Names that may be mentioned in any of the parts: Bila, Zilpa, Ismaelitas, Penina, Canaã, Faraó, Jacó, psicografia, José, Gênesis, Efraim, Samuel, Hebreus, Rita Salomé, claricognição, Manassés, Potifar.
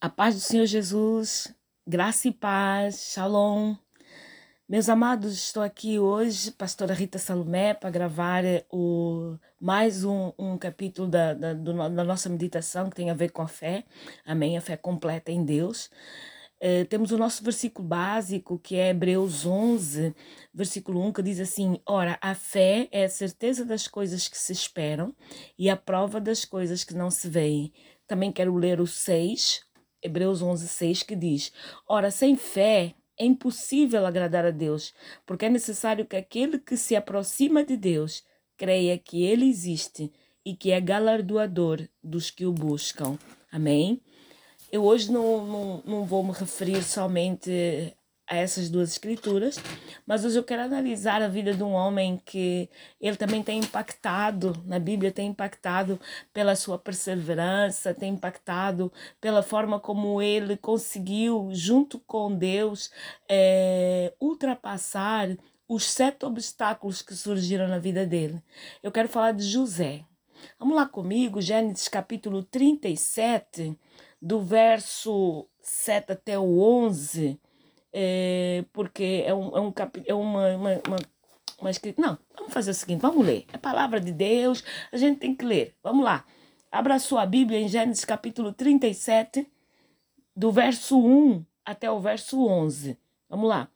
A paz do Senhor Jesus, graça e paz, shalom. Meus amados, estou aqui hoje, pastora Rita Salomé, para gravar mais um capítulo da nossa meditação que tem a ver com a fé, amém, a fé completa em Deus. Temos o nosso versículo básico, que é Hebreus 11, versículo 1, que diz assim: ora, a fé é a certeza das coisas que se esperam e a prova das coisas que não se veem. Também quero ler o 6, Hebreus 11, 6, que diz: ora, sem fé é impossível agradar a Deus, porque é necessário que aquele que se aproxima de Deus creia que Ele existe e que é galardoador dos que o buscam. Amém? Eu hoje não vou me referir somente a essas duas escrituras, mas hoje eu quero analisar a vida de um homem que ele também tem impactado, na Bíblia tem impactado pela sua perseverança, tem impactado pela forma como ele conseguiu, junto com Deus, ultrapassar os 7 obstáculos que surgiram na vida dele. Eu quero falar de José. Vamos lá comigo, Gênesis capítulo 37, do verso 7 até o 11, porque é uma escrita. Não, vamos fazer o seguinte, vamos ler. É a palavra de Deus, a gente tem que ler. Vamos lá. Abra a sua Bíblia em Gênesis capítulo 37, do verso 1 até o verso 11. Vamos lá.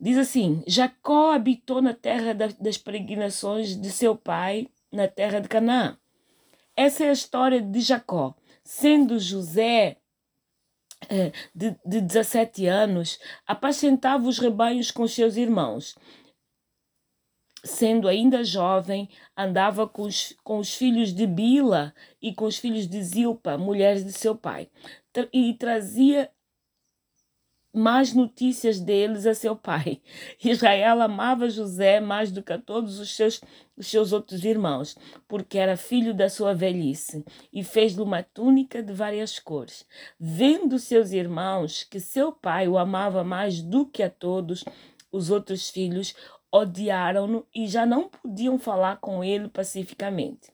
Diz assim: Jacó habitou na terra das peregrinações de seu pai, na terra de Canaã. Essa é a história de Jacó. Sendo José de 17 anos, apascentava os rebanhos com seus irmãos. Sendo ainda jovem, andava com os filhos de Bila e com os filhos de Zilpa, mulheres de seu pai, e trazia mais notícias deles a seu pai. Israel amava José mais do que a todos os seus outros irmãos, porque era filho da sua velhice, e fez-lhe uma túnica de várias cores. Vendo seus irmãos que seu pai o amava mais do que a todos os outros filhos, odiaram-no e já não podiam falar com ele pacificamente.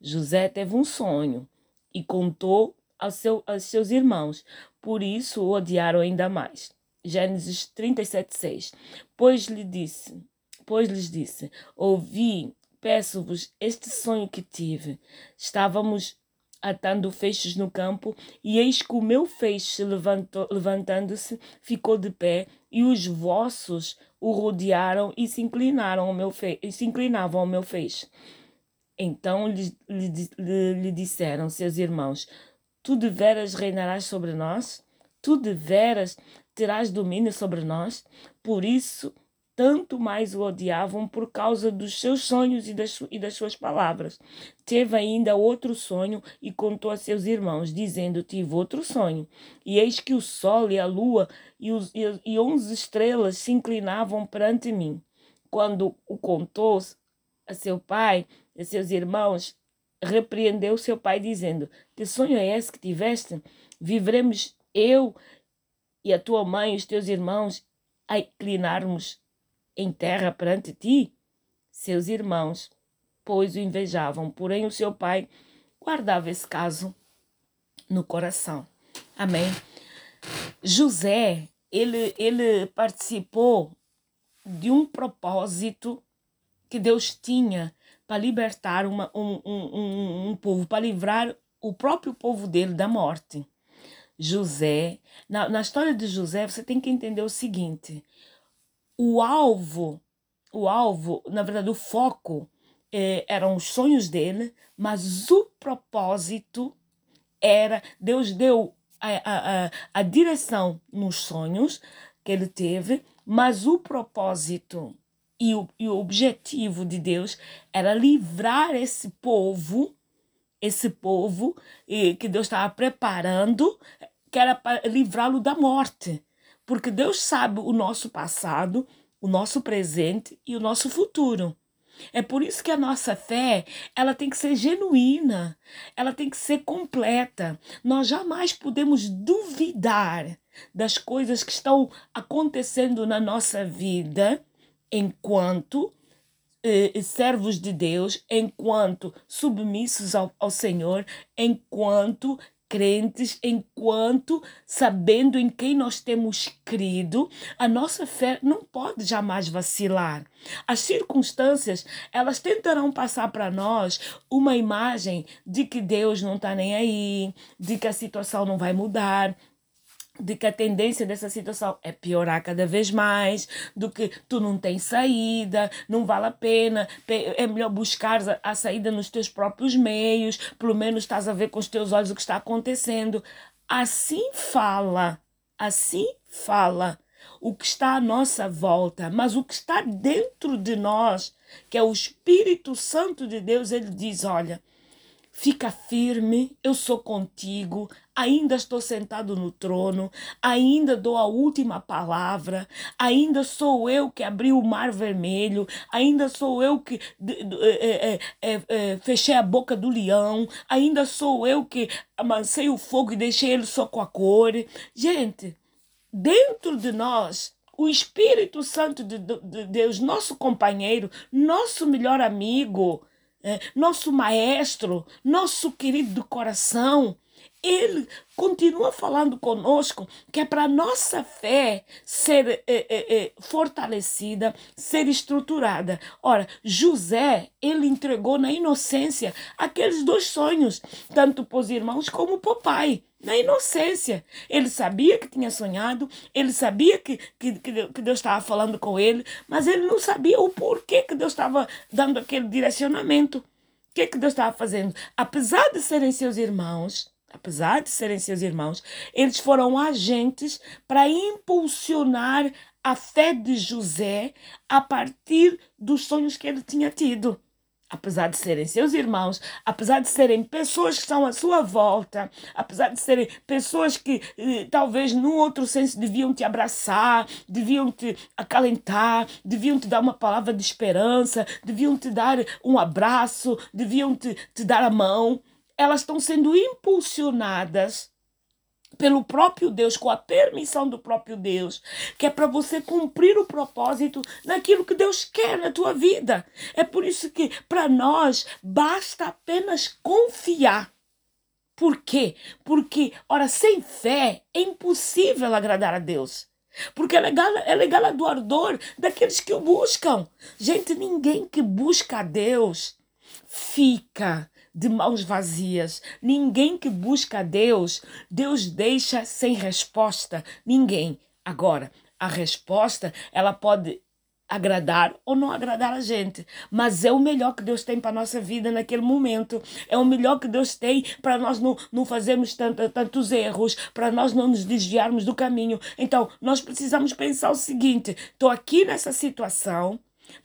José teve um sonho e contou aos seus irmãos, por isso o odiaram ainda mais. Gênesis 37,6. Pois lhes disse: ouvi, peço-vos, este sonho que tive. Estávamos atando feixes no campo, e eis que o meu feixe, levantando-se, ficou de pé, e os vossos o rodearam e se inclinavam ao meu feixe. Então lhe disseram seus irmãos: tu deveras reinarás sobre nós? Tu deveras terás domínio sobre nós? Por isso, tanto mais o odiavam por causa dos seus sonhos e das suas palavras. Teve ainda outro sonho e contou a seus irmãos, dizendo: tive outro sonho. E eis que o sol e a lua e 11 estrelas se inclinavam perante mim. Quando o contou a seu pai e a seus irmãos, repreendeu seu pai, dizendo: que sonho é esse que tiveste? Viveremos eu e a tua mãe e os teus irmãos a inclinarmos em terra perante ti? Seus irmãos, pois, o invejavam, porém o seu pai guardava esse caso no coração. Amém. José, ele participou de um propósito que Deus tinha para libertar um povo, para livrar o próprio povo dele da morte. José, na história de José, você tem que entender o seguinte: o alvo, na verdade, o foco eram os sonhos dele, mas o propósito era, Deus deu a direção nos sonhos que ele teve, mas o propósito e o objetivo de Deus era livrar esse povo que Deus estava preparando, que era para livrá-lo da morte. Porque Deus sabe o nosso passado, o nosso presente e o nosso futuro. É por isso que a nossa fé, ela tem que ser genuína, ela tem que ser completa. Nós jamais podemos duvidar das coisas que estão acontecendo na nossa vida, enquanto servos de Deus, enquanto submissos ao Senhor, enquanto crentes, enquanto sabendo em quem nós temos crido, a nossa fé não pode jamais vacilar. As circunstâncias, elas tentarão passar para nós uma imagem de que Deus não está nem aí, de que a situação não vai mudar, de que a tendência dessa situação é piorar cada vez mais, do que tu não tens saída, não vale a pena, é melhor buscar a saída nos teus próprios meios, pelo menos estás a ver com os teus olhos o que está acontecendo. Assim fala o que está à nossa volta, mas o que está dentro de nós, que é o Espírito Santo de Deus, ele diz, olha, fica firme, eu sou contigo, ainda estou sentado no trono, ainda dou a última palavra, ainda sou eu que abri o mar vermelho, ainda sou eu que fechei a boca do leão, ainda sou eu que amancei o fogo e deixei ele só com a cor. Gente, dentro de nós, o Espírito Santo de Deus, nosso companheiro, nosso melhor amigo, nosso maestro, nosso querido do coração, ele continua falando conosco que é para a nossa fé ser fortalecida, ser estruturada. Ora, José, ele entregou na inocência aqueles dois sonhos, tanto para os irmãos como para o pai. Na inocência, ele sabia que tinha sonhado, ele sabia que Deus estava falando com ele, mas ele não sabia o porquê que Deus estava dando aquele direcionamento, o que Deus estava fazendo. Apesar de serem seus irmãos, eles foram agentes para impulsionar a fé de José a partir dos sonhos que ele tinha tido. Apesar de serem seus irmãos, apesar de serem pessoas que estão à sua volta, apesar de serem pessoas que talvez num outro senso deviam te abraçar, deviam te acalentar, deviam te dar uma palavra de esperança, deviam te dar um abraço, deviam te dar a mão, elas estão sendo impulsionadas pelo próprio Deus, com a permissão do próprio Deus, que é para você cumprir o propósito naquilo que Deus quer na tua vida. É por isso que para nós basta apenas confiar. Por quê? Porque, ora, sem fé é impossível agradar a Deus. Porque é legal a do ardor daqueles que o buscam. Gente, ninguém que busca a Deus fica de mãos vazias. Ninguém que busca a Deus, Deus deixa sem resposta. Ninguém. Agora, a resposta, ela pode agradar ou não agradar a gente, mas é o melhor que Deus tem para a nossa vida naquele momento, é o melhor que Deus tem para nós não fazermos tantos erros, para nós não nos desviarmos do caminho. Então, nós precisamos pensar o seguinte, estou aqui nessa situação,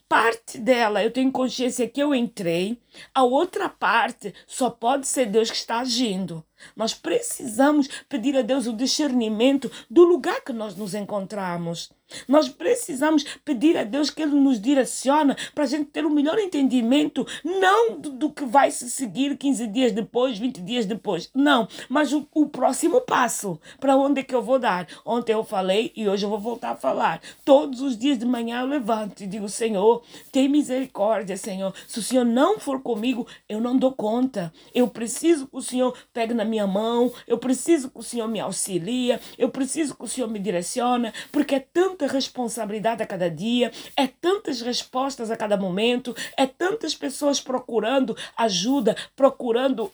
parte dela eu tenho consciência que eu entrei, a outra parte só pode ser Deus que está agindo. Nós precisamos pedir a Deus o discernimento do lugar que nós nos encontramos. Nós precisamos pedir a Deus que Ele nos direciona para a gente ter um melhor entendimento, não do que vai se seguir 15 dias depois, 20 dias depois, não, mas o próximo passo, para onde é que eu vou dar. Ontem eu falei e hoje eu vou voltar a falar. Todos os dias de manhã eu levanto e digo, Senhor, tem misericórdia, Senhor, se o Senhor não for comigo, eu não dou conta, eu preciso que o Senhor pegue na minha mão, eu preciso que o Senhor me auxilie, eu preciso que o Senhor me direcione, porque é tanta responsabilidade a cada dia, é tantas respostas a cada momento, é tantas pessoas procurando ajuda, procurando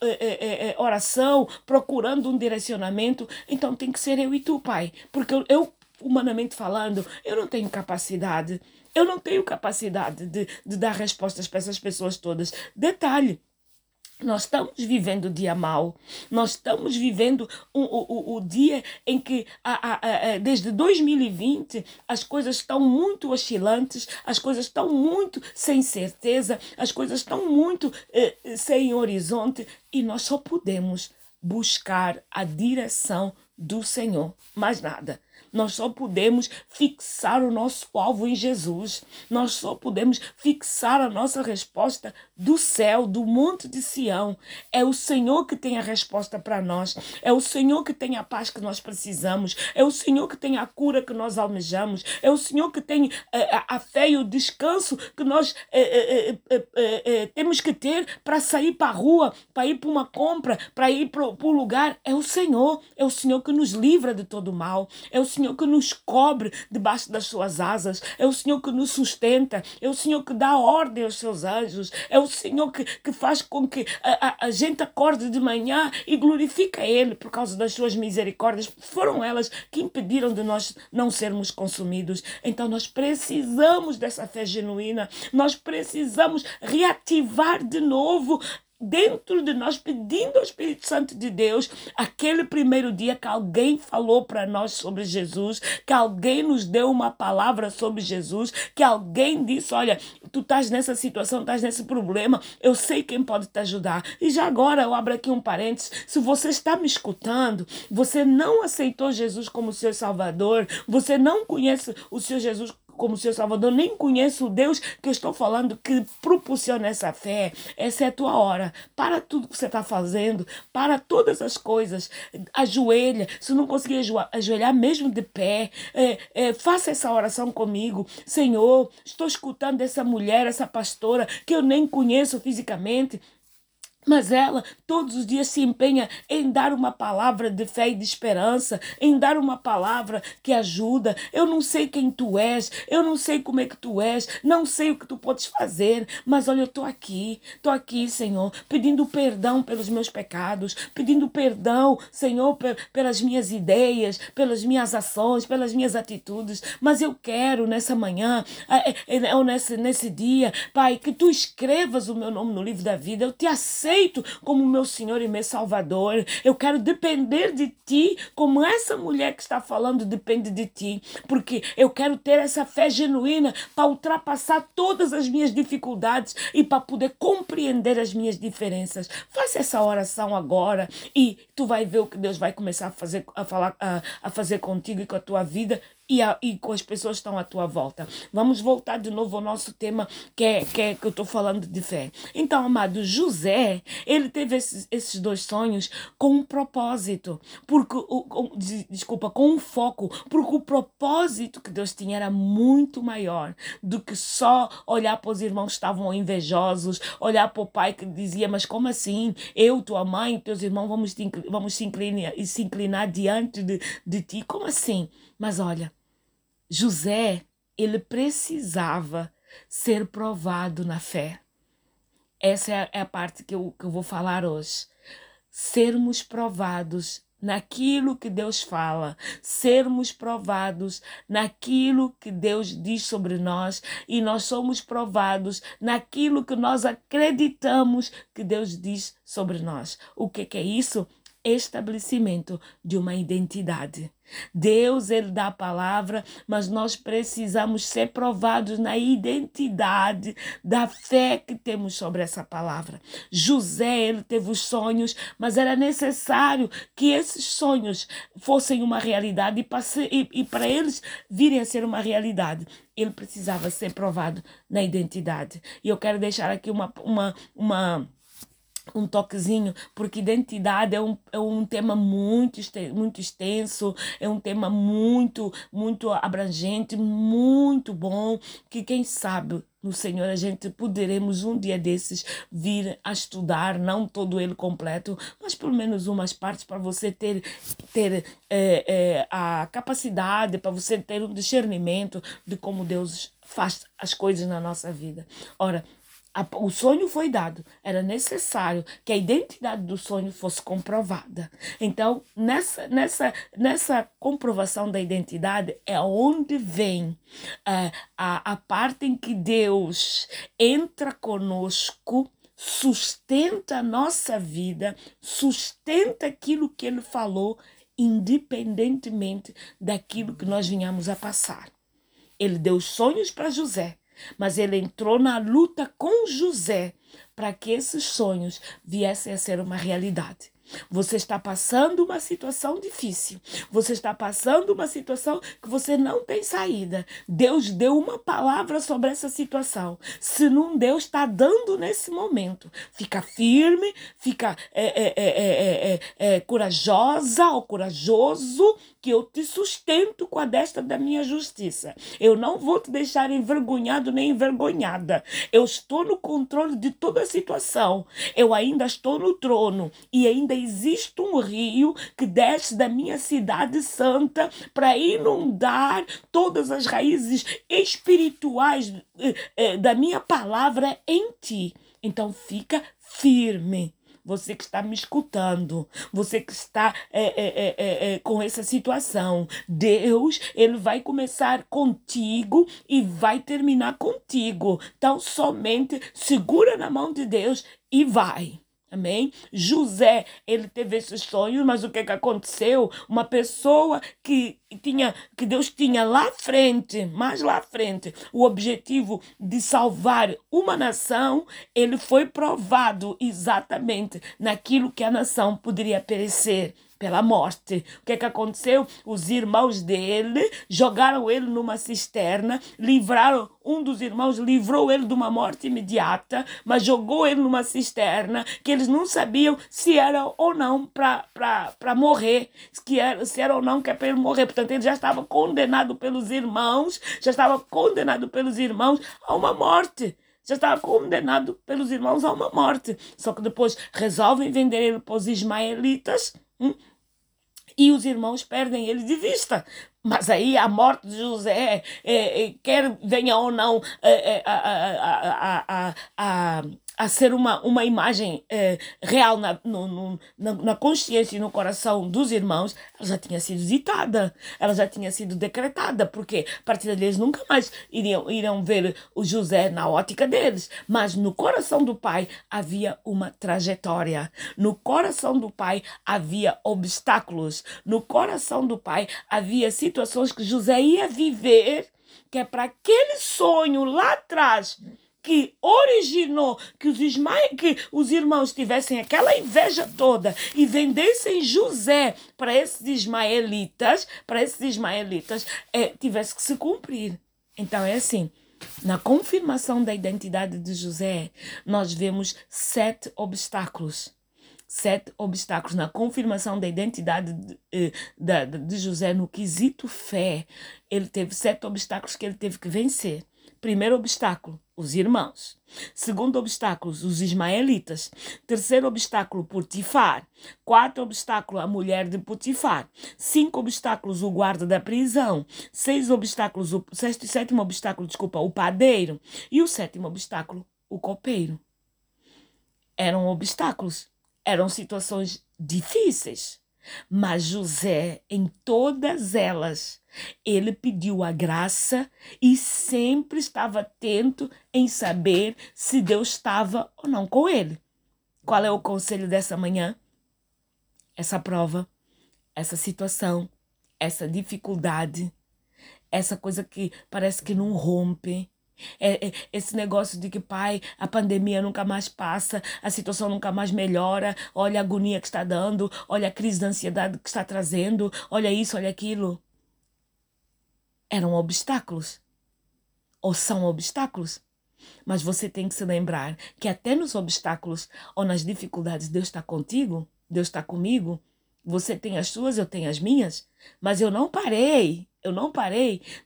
oração, procurando um direcionamento. Então tem que ser eu e tu, Pai, porque eu humanamente falando, eu não tenho capacidade, de dar respostas para essas pessoas todas. Detalhe, nós estamos vivendo o dia mau, nós estamos vivendo o dia em que desde 2020 as coisas estão muito oscilantes, as coisas estão muito sem certeza, as coisas estão muito sem horizonte, e nós só podemos buscar a direção do Senhor, mais nada. Nós só podemos fixar o nosso alvo em Jesus. Nós só podemos fixar a nossa resposta do céu, do Monte de Sião. É o Senhor que tem a resposta para nós. É o Senhor que tem a paz que nós precisamos. É o Senhor que tem a cura que nós almejamos. É o Senhor que tem a fé e o descanso que nós temos que ter para sair para a rua, para ir para uma compra, para ir para o lugar. É o Senhor. É o Senhor que nos livra de todo mal. É o Senhor que nos cobre debaixo das suas asas. É o Senhor que nos sustenta. É o Senhor que dá ordem aos seus anjos. É o Senhor que faz com que a gente acorde de manhã e glorifica Ele por causa das suas misericórdias. Foram elas que impediram de nós não sermos consumidos. Então nós precisamos dessa fé genuína. Nós precisamos reativar de novo dentro de nós, pedindo ao Espírito Santo de Deus, aquele primeiro dia que alguém falou para nós sobre Jesus, que alguém nos deu uma palavra sobre Jesus, que alguém disse, olha, tu estás nessa situação, estás nesse problema, eu sei quem pode te ajudar. E já agora eu abro aqui um parênteses, se você está me escutando, você não aceitou Jesus como seu Salvador, você não conhece o seu Jesus como seu Salvador, nem conheço o Deus que eu estou falando, que proporciona essa fé. Essa é a tua hora. Para tudo que você está fazendo, para todas as coisas, ajoelha. Se não conseguir ajoelhar, mesmo de pé, faça essa oração comigo. Senhor, estou escutando essa mulher, essa pastora, que eu nem conheço fisicamente, mas ela todos os dias se empenha em dar uma palavra de fé e de esperança, em dar uma palavra que ajuda. Eu não sei quem tu és, eu não sei como é que tu és, não sei o que tu podes fazer, mas olha, eu estou aqui, Senhor, pedindo perdão pelos meus pecados, pedindo perdão, Senhor, pelas minhas ideias, pelas minhas ações, pelas minhas atitudes, mas eu quero nessa manhã, ou nesse dia, Pai, que tu escrevas o meu nome no livro da vida. Eu te aceito como meu Senhor e meu Salvador. Eu quero depender de ti, como essa mulher que está falando depende de ti, porque eu quero ter essa fé genuína para ultrapassar todas as minhas dificuldades e para poder compreender as minhas diferenças. Faça essa oração agora e tu vai ver o que Deus vai começar a fazer contigo e com a tua vida e com as pessoas que estão à tua volta. Vamos voltar de novo ao nosso tema, que eu estou falando de fé. Então, amado, José, ele teve esses dois sonhos com um propósito, com um foco, porque o propósito que Deus tinha era muito maior do que só olhar para os irmãos que estavam invejosos, olhar para o pai que dizia, mas como assim? Eu, tua mãe e teus irmãos vamos se inclinar diante de ti, como assim? Mas olha, José, ele precisava ser provado na fé. Essa é a parte que eu vou falar hoje. Sermos provados naquilo que Deus fala, sermos provados naquilo que Deus diz sobre nós, e nós somos provados naquilo que nós acreditamos que Deus diz sobre nós. O que é isso? Estabelecimento de uma identidade. Deus, ele dá a palavra, mas nós precisamos ser provados na identidade da fé que temos sobre essa palavra. José, ele teve os sonhos, mas era necessário que esses sonhos fossem uma realidade e para eles virem a ser uma realidade, ele precisava ser provado na identidade. E eu quero deixar aqui um toquezinho, porque identidade é um tema muito extenso, é um tema muito abrangente, muito bom, que quem sabe no Senhor a gente poderemos um dia desses vir a estudar, não todo ele completo, mas pelo menos umas partes, para você ter a capacidade, para você ter um discernimento de como Deus faz as coisas na nossa vida. Ora, o sonho foi dado, era necessário que a identidade do sonho fosse comprovada. Então, nessa comprovação da identidade é onde vem a parte em que Deus entra conosco, sustenta a nossa vida, sustenta aquilo que Ele falou, independentemente daquilo que nós vinhamos a passar. Ele deu sonhos para José, mas ele entrou na luta com José para que esses sonhos viessem a ser uma realidade. Você está passando uma situação difícil. Você está passando uma situação que você não tem saída. Deus deu uma palavra sobre essa situação. Se não, Deus está dando nesse momento. Fica firme, fica corajosa ou corajoso, que eu te sustento com a destra da minha justiça. Eu não vou te deixar envergonhado nem envergonhada. Eu estou no controle de toda a situação. Eu ainda estou no trono e ainda existe um rio que desce da minha cidade santa para inundar todas as raízes espirituais da minha palavra em ti. Então fica firme. Você que está me escutando, você que está com essa situação, Deus, Ele vai começar contigo e vai terminar contigo. Então, somente segura na mão de Deus e vai. Amém? José, ele teve esses sonhos, mas o que é que aconteceu? Uma pessoa que Deus tinha lá à frente, mais lá à frente, o objetivo de salvar uma nação, ele foi provado exatamente naquilo que a nação poderia perecer. Pela morte. O que é que aconteceu? Os irmãos dele jogaram ele numa cisterna, livraram, um dos irmãos livrou ele de uma morte imediata, mas jogou ele numa cisterna que eles não sabiam se era ou não para morrer, se era ou não que é para ele morrer. Portanto, ele já estava condenado pelos irmãos, a uma morte. Já estava condenado pelos irmãos a uma morte. Só que depois resolvem vender ele para os ismaelitas, e os irmãos perdem ele de vista. Mas aí a morte de José, quer venha ou não a ser uma imagem real na consciência e no coração dos irmãos, ela já tinha sido ditada, ela já tinha sido decretada, porque a partir deles nunca mais iriam ver o José na ótica deles. Mas no coração do pai havia uma trajetória, no coração do pai havia obstáculos, no coração do pai havia situações que José ia viver, que é para aquele sonho lá atrás, que originou que os irmãos tivessem aquela inveja toda e vendessem José para esses ismaelitas, tivesse que se cumprir. Então é assim, na confirmação da identidade de José, nós vemos 7 obstáculos. 7 obstáculos na confirmação da identidade de José no quesito fé. Ele teve 7 obstáculos que ele teve que vencer. Primeiro obstáculo, os irmãos. Segundo obstáculo, os ismaelitas. Terceiro obstáculo, Potifar. 4 obstáculos, a mulher de Potifar. 5 obstáculos, o guarda da prisão. 6 obstáculos, o sexto e sétimo obstáculo, o padeiro. E o 7º obstáculo, o copeiro. Eram obstáculos, eram situações difíceis. Mas José, em todas elas, ele pediu a graça e sempre estava atento em saber se Deus estava ou não com ele. Qual é o conselho dessa manhã? Essa prova, essa situação, essa dificuldade, essa coisa que parece que não rompe. Esse negócio de que, pai, a pandemia nunca mais passa, a situação nunca mais melhora, olha a agonia que está dando, olha a crise de ansiedade que está trazendo, olha isso, olha aquilo. Eram obstáculos, ou são obstáculos, mas você tem que se lembrar que até nos obstáculos ou nas dificuldades Deus está contigo, Deus está comigo. Você tem as suas, eu tenho as minhas, mas eu não parei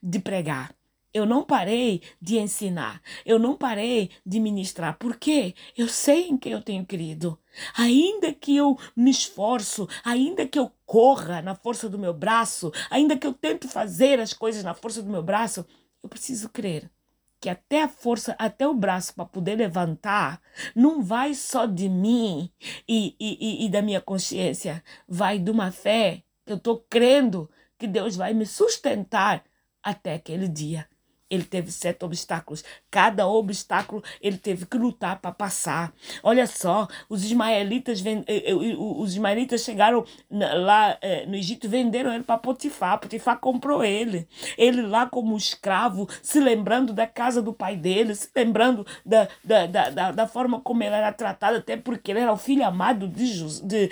de pregar. Eu não parei de ensinar, eu não parei de ministrar, porque eu sei em quem eu tenho crido. Ainda que eu me esforço, ainda que eu corra na força do meu braço, ainda que eu tente fazer as coisas na força do meu braço, eu preciso crer que até a força, até o braço para poder levantar, não vai só de mim e da minha consciência, vai de uma fé que eu estou crendo que Deus vai me sustentar até aquele dia. ele teve 7 obstáculos. Cada obstáculo ele teve que lutar para passar. Olha só, os ismaelitas chegaram lá no Egito, venderam ele para Potifar. Potifar comprou ele. Ele lá como escravo, se lembrando da casa do pai dele, se lembrando da forma como ele era tratado, até porque ele era o filho amado de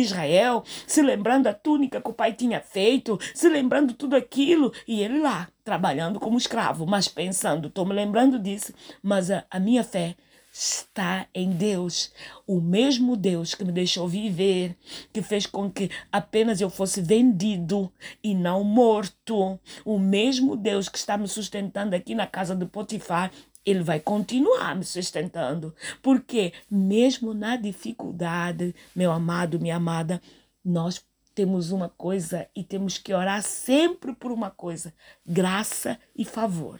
Israel, se lembrando da túnica que o pai tinha feito, se lembrando tudo aquilo, e ele lá, trabalhando como escravo, mas pensando, estou me lembrando disso, mas a minha fé está em Deus, o mesmo Deus que me deixou viver, que fez com que apenas eu fosse vendido e não morto, o mesmo Deus que está me sustentando aqui na casa de Potifar, ele vai continuar me sustentando, porque mesmo na dificuldade, meu amado, minha amada, nós temos uma coisa e temos que orar sempre por uma coisa, graça e favor.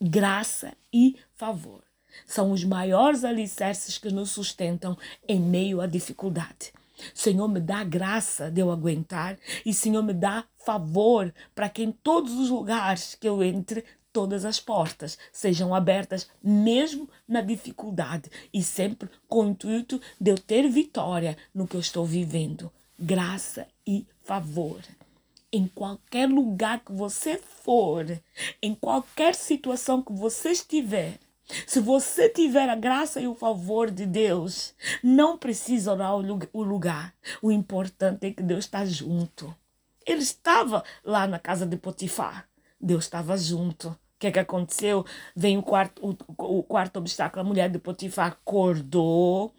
Graça e favor são os maiores alicerces que nos sustentam em meio à dificuldade. Senhor, me dá graça de eu aguentar e Senhor, me dá favor para que em todos os lugares que eu entre, todas as portas sejam abertas, mesmo na dificuldade, e sempre com o intuito de eu ter vitória no que eu estou vivendo. Graça e favor. Em qualquer lugar que você for, em qualquer situação que você estiver, se você tiver a graça e o favor de Deus, não precisa orar o lugar. O importante é que Deus está junto. Ele estava lá na casa de Potifar. Deus estava junto. O que é que aconteceu? Vem o quarto obstáculo. A mulher de Potifar acordou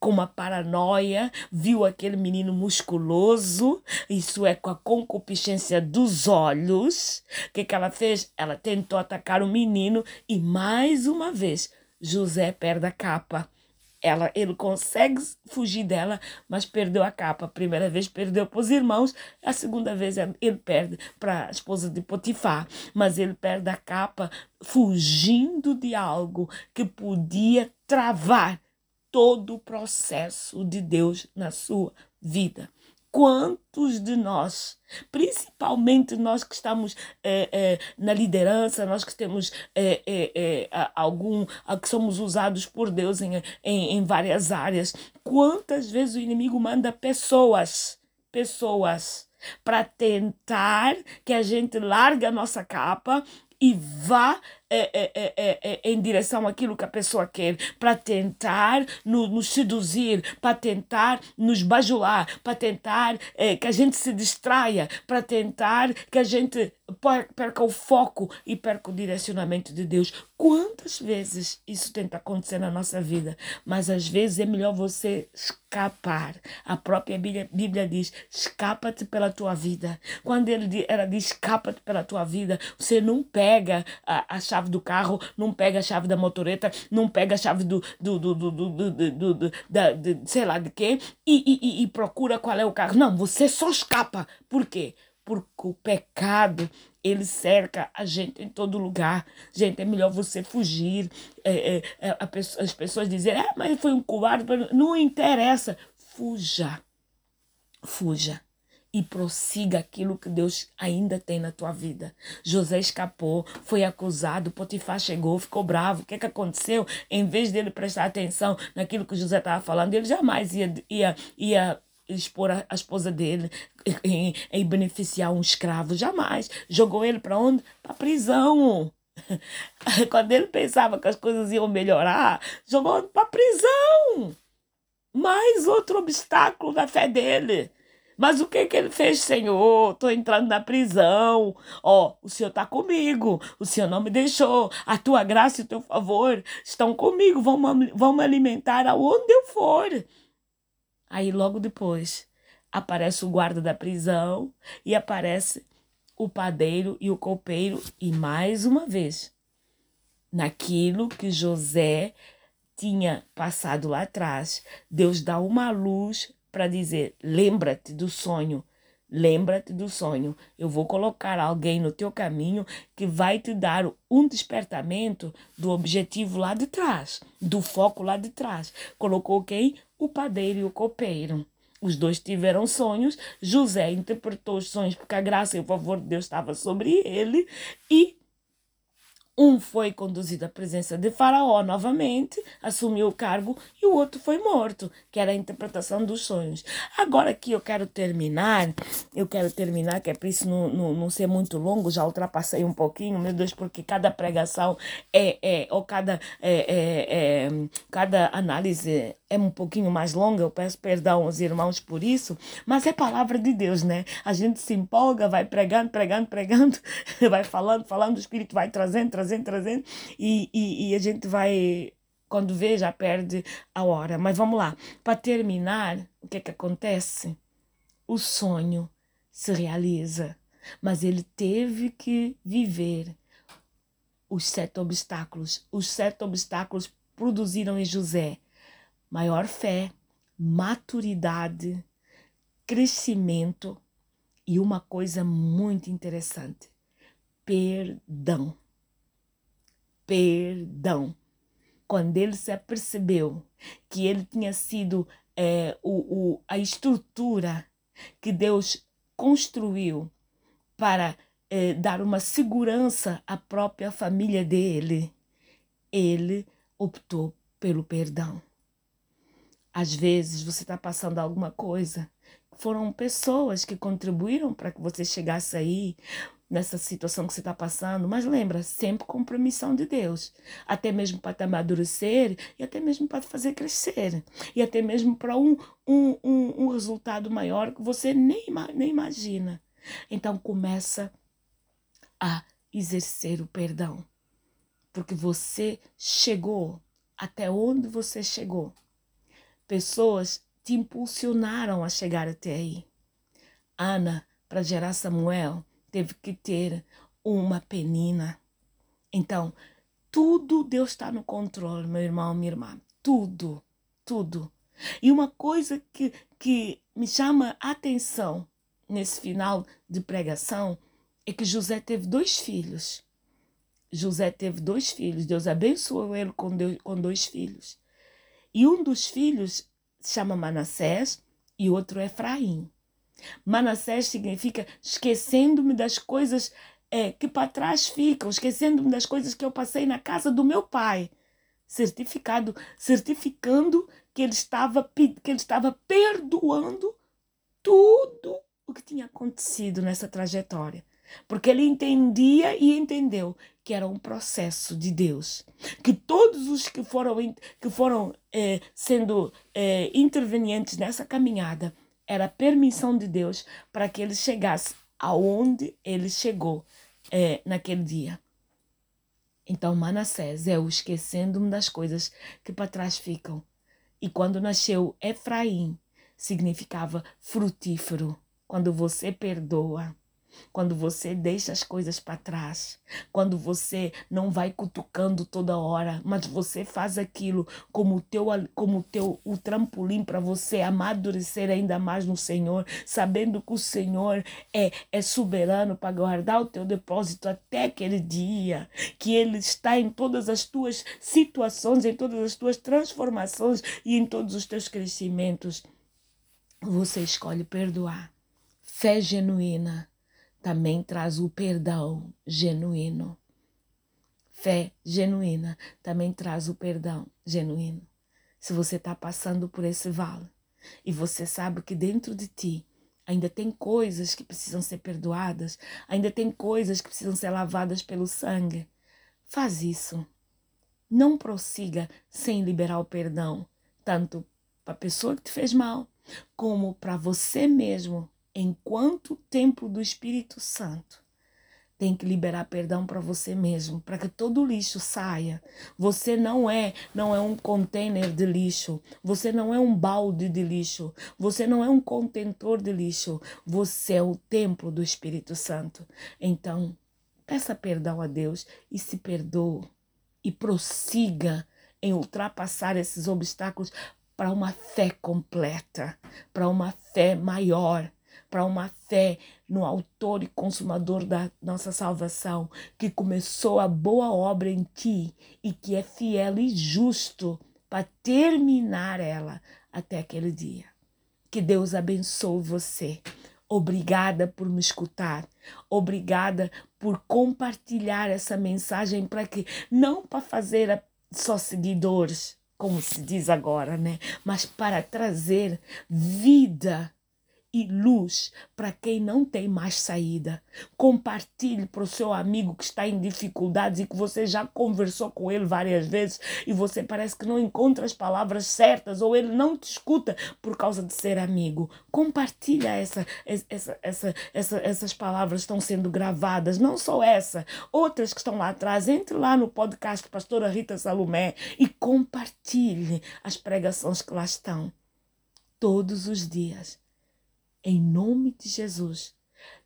com uma paranoia, viu aquele menino musculoso, isso é, com a concupiscência dos olhos. O que é que ela fez? Ela tentou atacar o menino e mais uma vez José perde a capa. Ele consegue fugir dela, mas perdeu a capa. A primeira vez perdeu para os irmãos, a segunda vez ele perde para a esposa de Potifar. Mas ele perde a capa fugindo de algo que podia travar todo o processo de Deus na sua vida. Quantos de nós, principalmente nós que estamos na liderança, nós que temos que somos usados por Deus em várias áreas, quantas vezes o inimigo manda pessoas para tentar que a gente largue a nossa capa e vá em direção àquilo que a pessoa quer, para tentar nos seduzir, para tentar nos bajular, para tentar que a gente se distraia, para tentar que a gente perca o foco e perca o direcionamento de Deus. Quantas vezes isso tenta acontecer na nossa vida, mas às vezes é melhor você escapar. A própria Bíblia diz, escapa-te pela tua vida. Quando ela diz, escapa-te pela tua vida, você não pega a chave do carro, não pega a chave da motoreta, não pega a chave sei lá de quê, e procura qual é o carro. Não, você só escapa. Por quê? Porque o pecado, ele cerca a gente em todo lugar. Gente, é melhor você fugir. As pessoas dizem, mas foi um covarde. Não interessa. Fuja. Fuja. E prossiga aquilo que Deus ainda tem na tua vida. José escapou, foi acusado, Potifar chegou, ficou bravo. O que é que aconteceu? Em vez dele prestar atenção naquilo que José estava falando, ele jamais ia expor a esposa dele e beneficiar um escravo. Jamais. Jogou ele para onde? Para a prisão. Quando ele pensava que as coisas iam melhorar, jogou para a prisão. Mais outro obstáculo da fé dele. Mas o que ele fez? Senhor, estou entrando na prisão, o Senhor está comigo, o Senhor não me deixou, a tua graça e o teu favor estão comigo, vão me alimentar aonde eu for. Aí logo depois aparece o guarda da prisão e aparece o padeiro e o copeiro, e mais uma vez, naquilo que José tinha passado lá atrás, Deus dá uma luz para dizer, lembra-te do sonho, eu vou colocar alguém no teu caminho que vai te dar um despertamento do objetivo lá de trás, do foco lá de trás. Colocou quem? O padeiro e o copeiro. Os dois tiveram sonhos, José interpretou os sonhos porque a graça e o favor de Deus estava sobre ele, e um foi conduzido à presença de Faraó novamente, assumiu o cargo, e o outro foi morto, que era a interpretação dos sonhos. Agora que eu quero terminar, que é para isso não ser muito longo, já ultrapassei um pouquinho, meu Deus, porque cada pregação cada análise é um pouquinho mais longa, eu peço perdão aos irmãos por isso, mas é palavra de Deus, né? A gente se empolga, vai pregando, vai falando, o Espírito vai trazendo, e a gente vai, quando vê, já perde a hora. Mas vamos lá, para terminar, o que é que acontece? O sonho se realiza, mas ele teve que viver os 7 obstáculos. Os 7 obstáculos produziram em José maior fé, maturidade, crescimento e uma coisa muito interessante: perdão. Perdão. Quando ele se apercebeu que ele tinha sido a estrutura que Deus construiu para dar uma segurança à própria família dele, ele optou pelo perdão. Às vezes você está passando alguma coisa. Foram pessoas que contribuíram para que você chegasse aí, nessa situação que você está passando. Mas lembra, sempre com permissão de Deus. Até mesmo para te amadurecer, e até mesmo para te fazer crescer. E até mesmo para um resultado maior que você nem imagina. Então começa a exercer o perdão. Porque você chegou até onde você chegou. Pessoas te impulsionaram a chegar até aí. Ana, para gerar Samuel, teve que ter uma Penina. Então, tudo Deus está no controle, meu irmão, minha irmã. Tudo. E uma coisa que me chama a atenção nesse final de pregação é que José teve 2 filhos. Deus abençoou ele com 2 filhos. E um dos filhos se chama Manassés e outro Efraim. Manassés significa esquecendo-me das coisas que para trás ficam, esquecendo-me das coisas que eu passei na casa do meu pai, certificando que ele estava perdoando tudo o que tinha acontecido nessa trajetória. Porque ele entendia e entendeu que era um processo de Deus. Que todos os que foram sendo intervenientes nessa caminhada, era a permissão de Deus para que ele chegasse aonde ele chegou naquele dia. Então Manassés é o esquecendo-me das coisas que para trás ficam. E quando nasceu Efraim, significava frutífero. Quando você perdoa, quando você deixa as coisas para trás, quando você não vai cutucando toda hora, mas você faz aquilo como o trampolim para você amadurecer ainda mais no Senhor, sabendo que o Senhor é soberano para guardar o teu depósito até aquele dia, que Ele está em todas as tuas situações, em todas as tuas transformações e em todos os teus crescimentos. Você escolhe perdoar. Fé genuína também traz o perdão genuíno. Fé genuína também traz o perdão genuíno. Se você está passando por esse vale e você sabe que dentro de ti ainda tem coisas que precisam ser perdoadas, ainda tem coisas que precisam ser lavadas pelo sangue, faz isso. Não prossiga sem liberar o perdão, tanto para a pessoa que te fez mal, como para você mesmo. Enquanto o templo do Espírito Santo, tem que liberar perdão para você mesmo, para que todo o lixo saia. Você não é um container de lixo, você não é um balde de lixo, você não é um contentor de lixo, você é o templo do Espírito Santo. Então, peça perdão a Deus e se perdoe e prossiga em ultrapassar esses obstáculos para uma fé completa, para uma fé maior, para uma fé no autor e consumador da nossa salvação, que começou a boa obra em ti e que é fiel e justo para terminar ela até aquele dia. Que Deus abençoe você. Obrigada por me escutar. Obrigada por compartilhar essa mensagem para que, não para fazer só seguidores, como se diz agora, né? Mas para trazer vida e luz para quem não tem mais saída. Compartilhe para o seu amigo que está em dificuldades e que você já conversou com ele várias vezes e você parece que não encontra as palavras certas ou ele não te escuta por causa de ser amigo. Compartilha essas palavras que estão sendo gravadas, não só essa, outras que estão lá atrás. Entre lá no podcast Pastora Rita Salomé e compartilhe as pregações que lá estão todos os dias. Em nome de Jesus,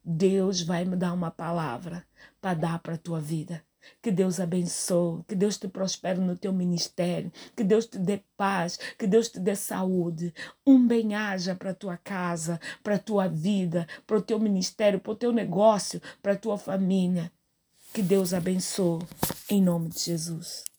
Deus vai me dar uma palavra para dar para a tua vida. Que Deus abençoe, que Deus te prospere no teu ministério, que Deus te dê paz, que Deus te dê saúde. Um bem-aja para a tua casa, para a tua vida, para o teu ministério, para o teu negócio, para a tua família. Que Deus abençoe, em nome de Jesus.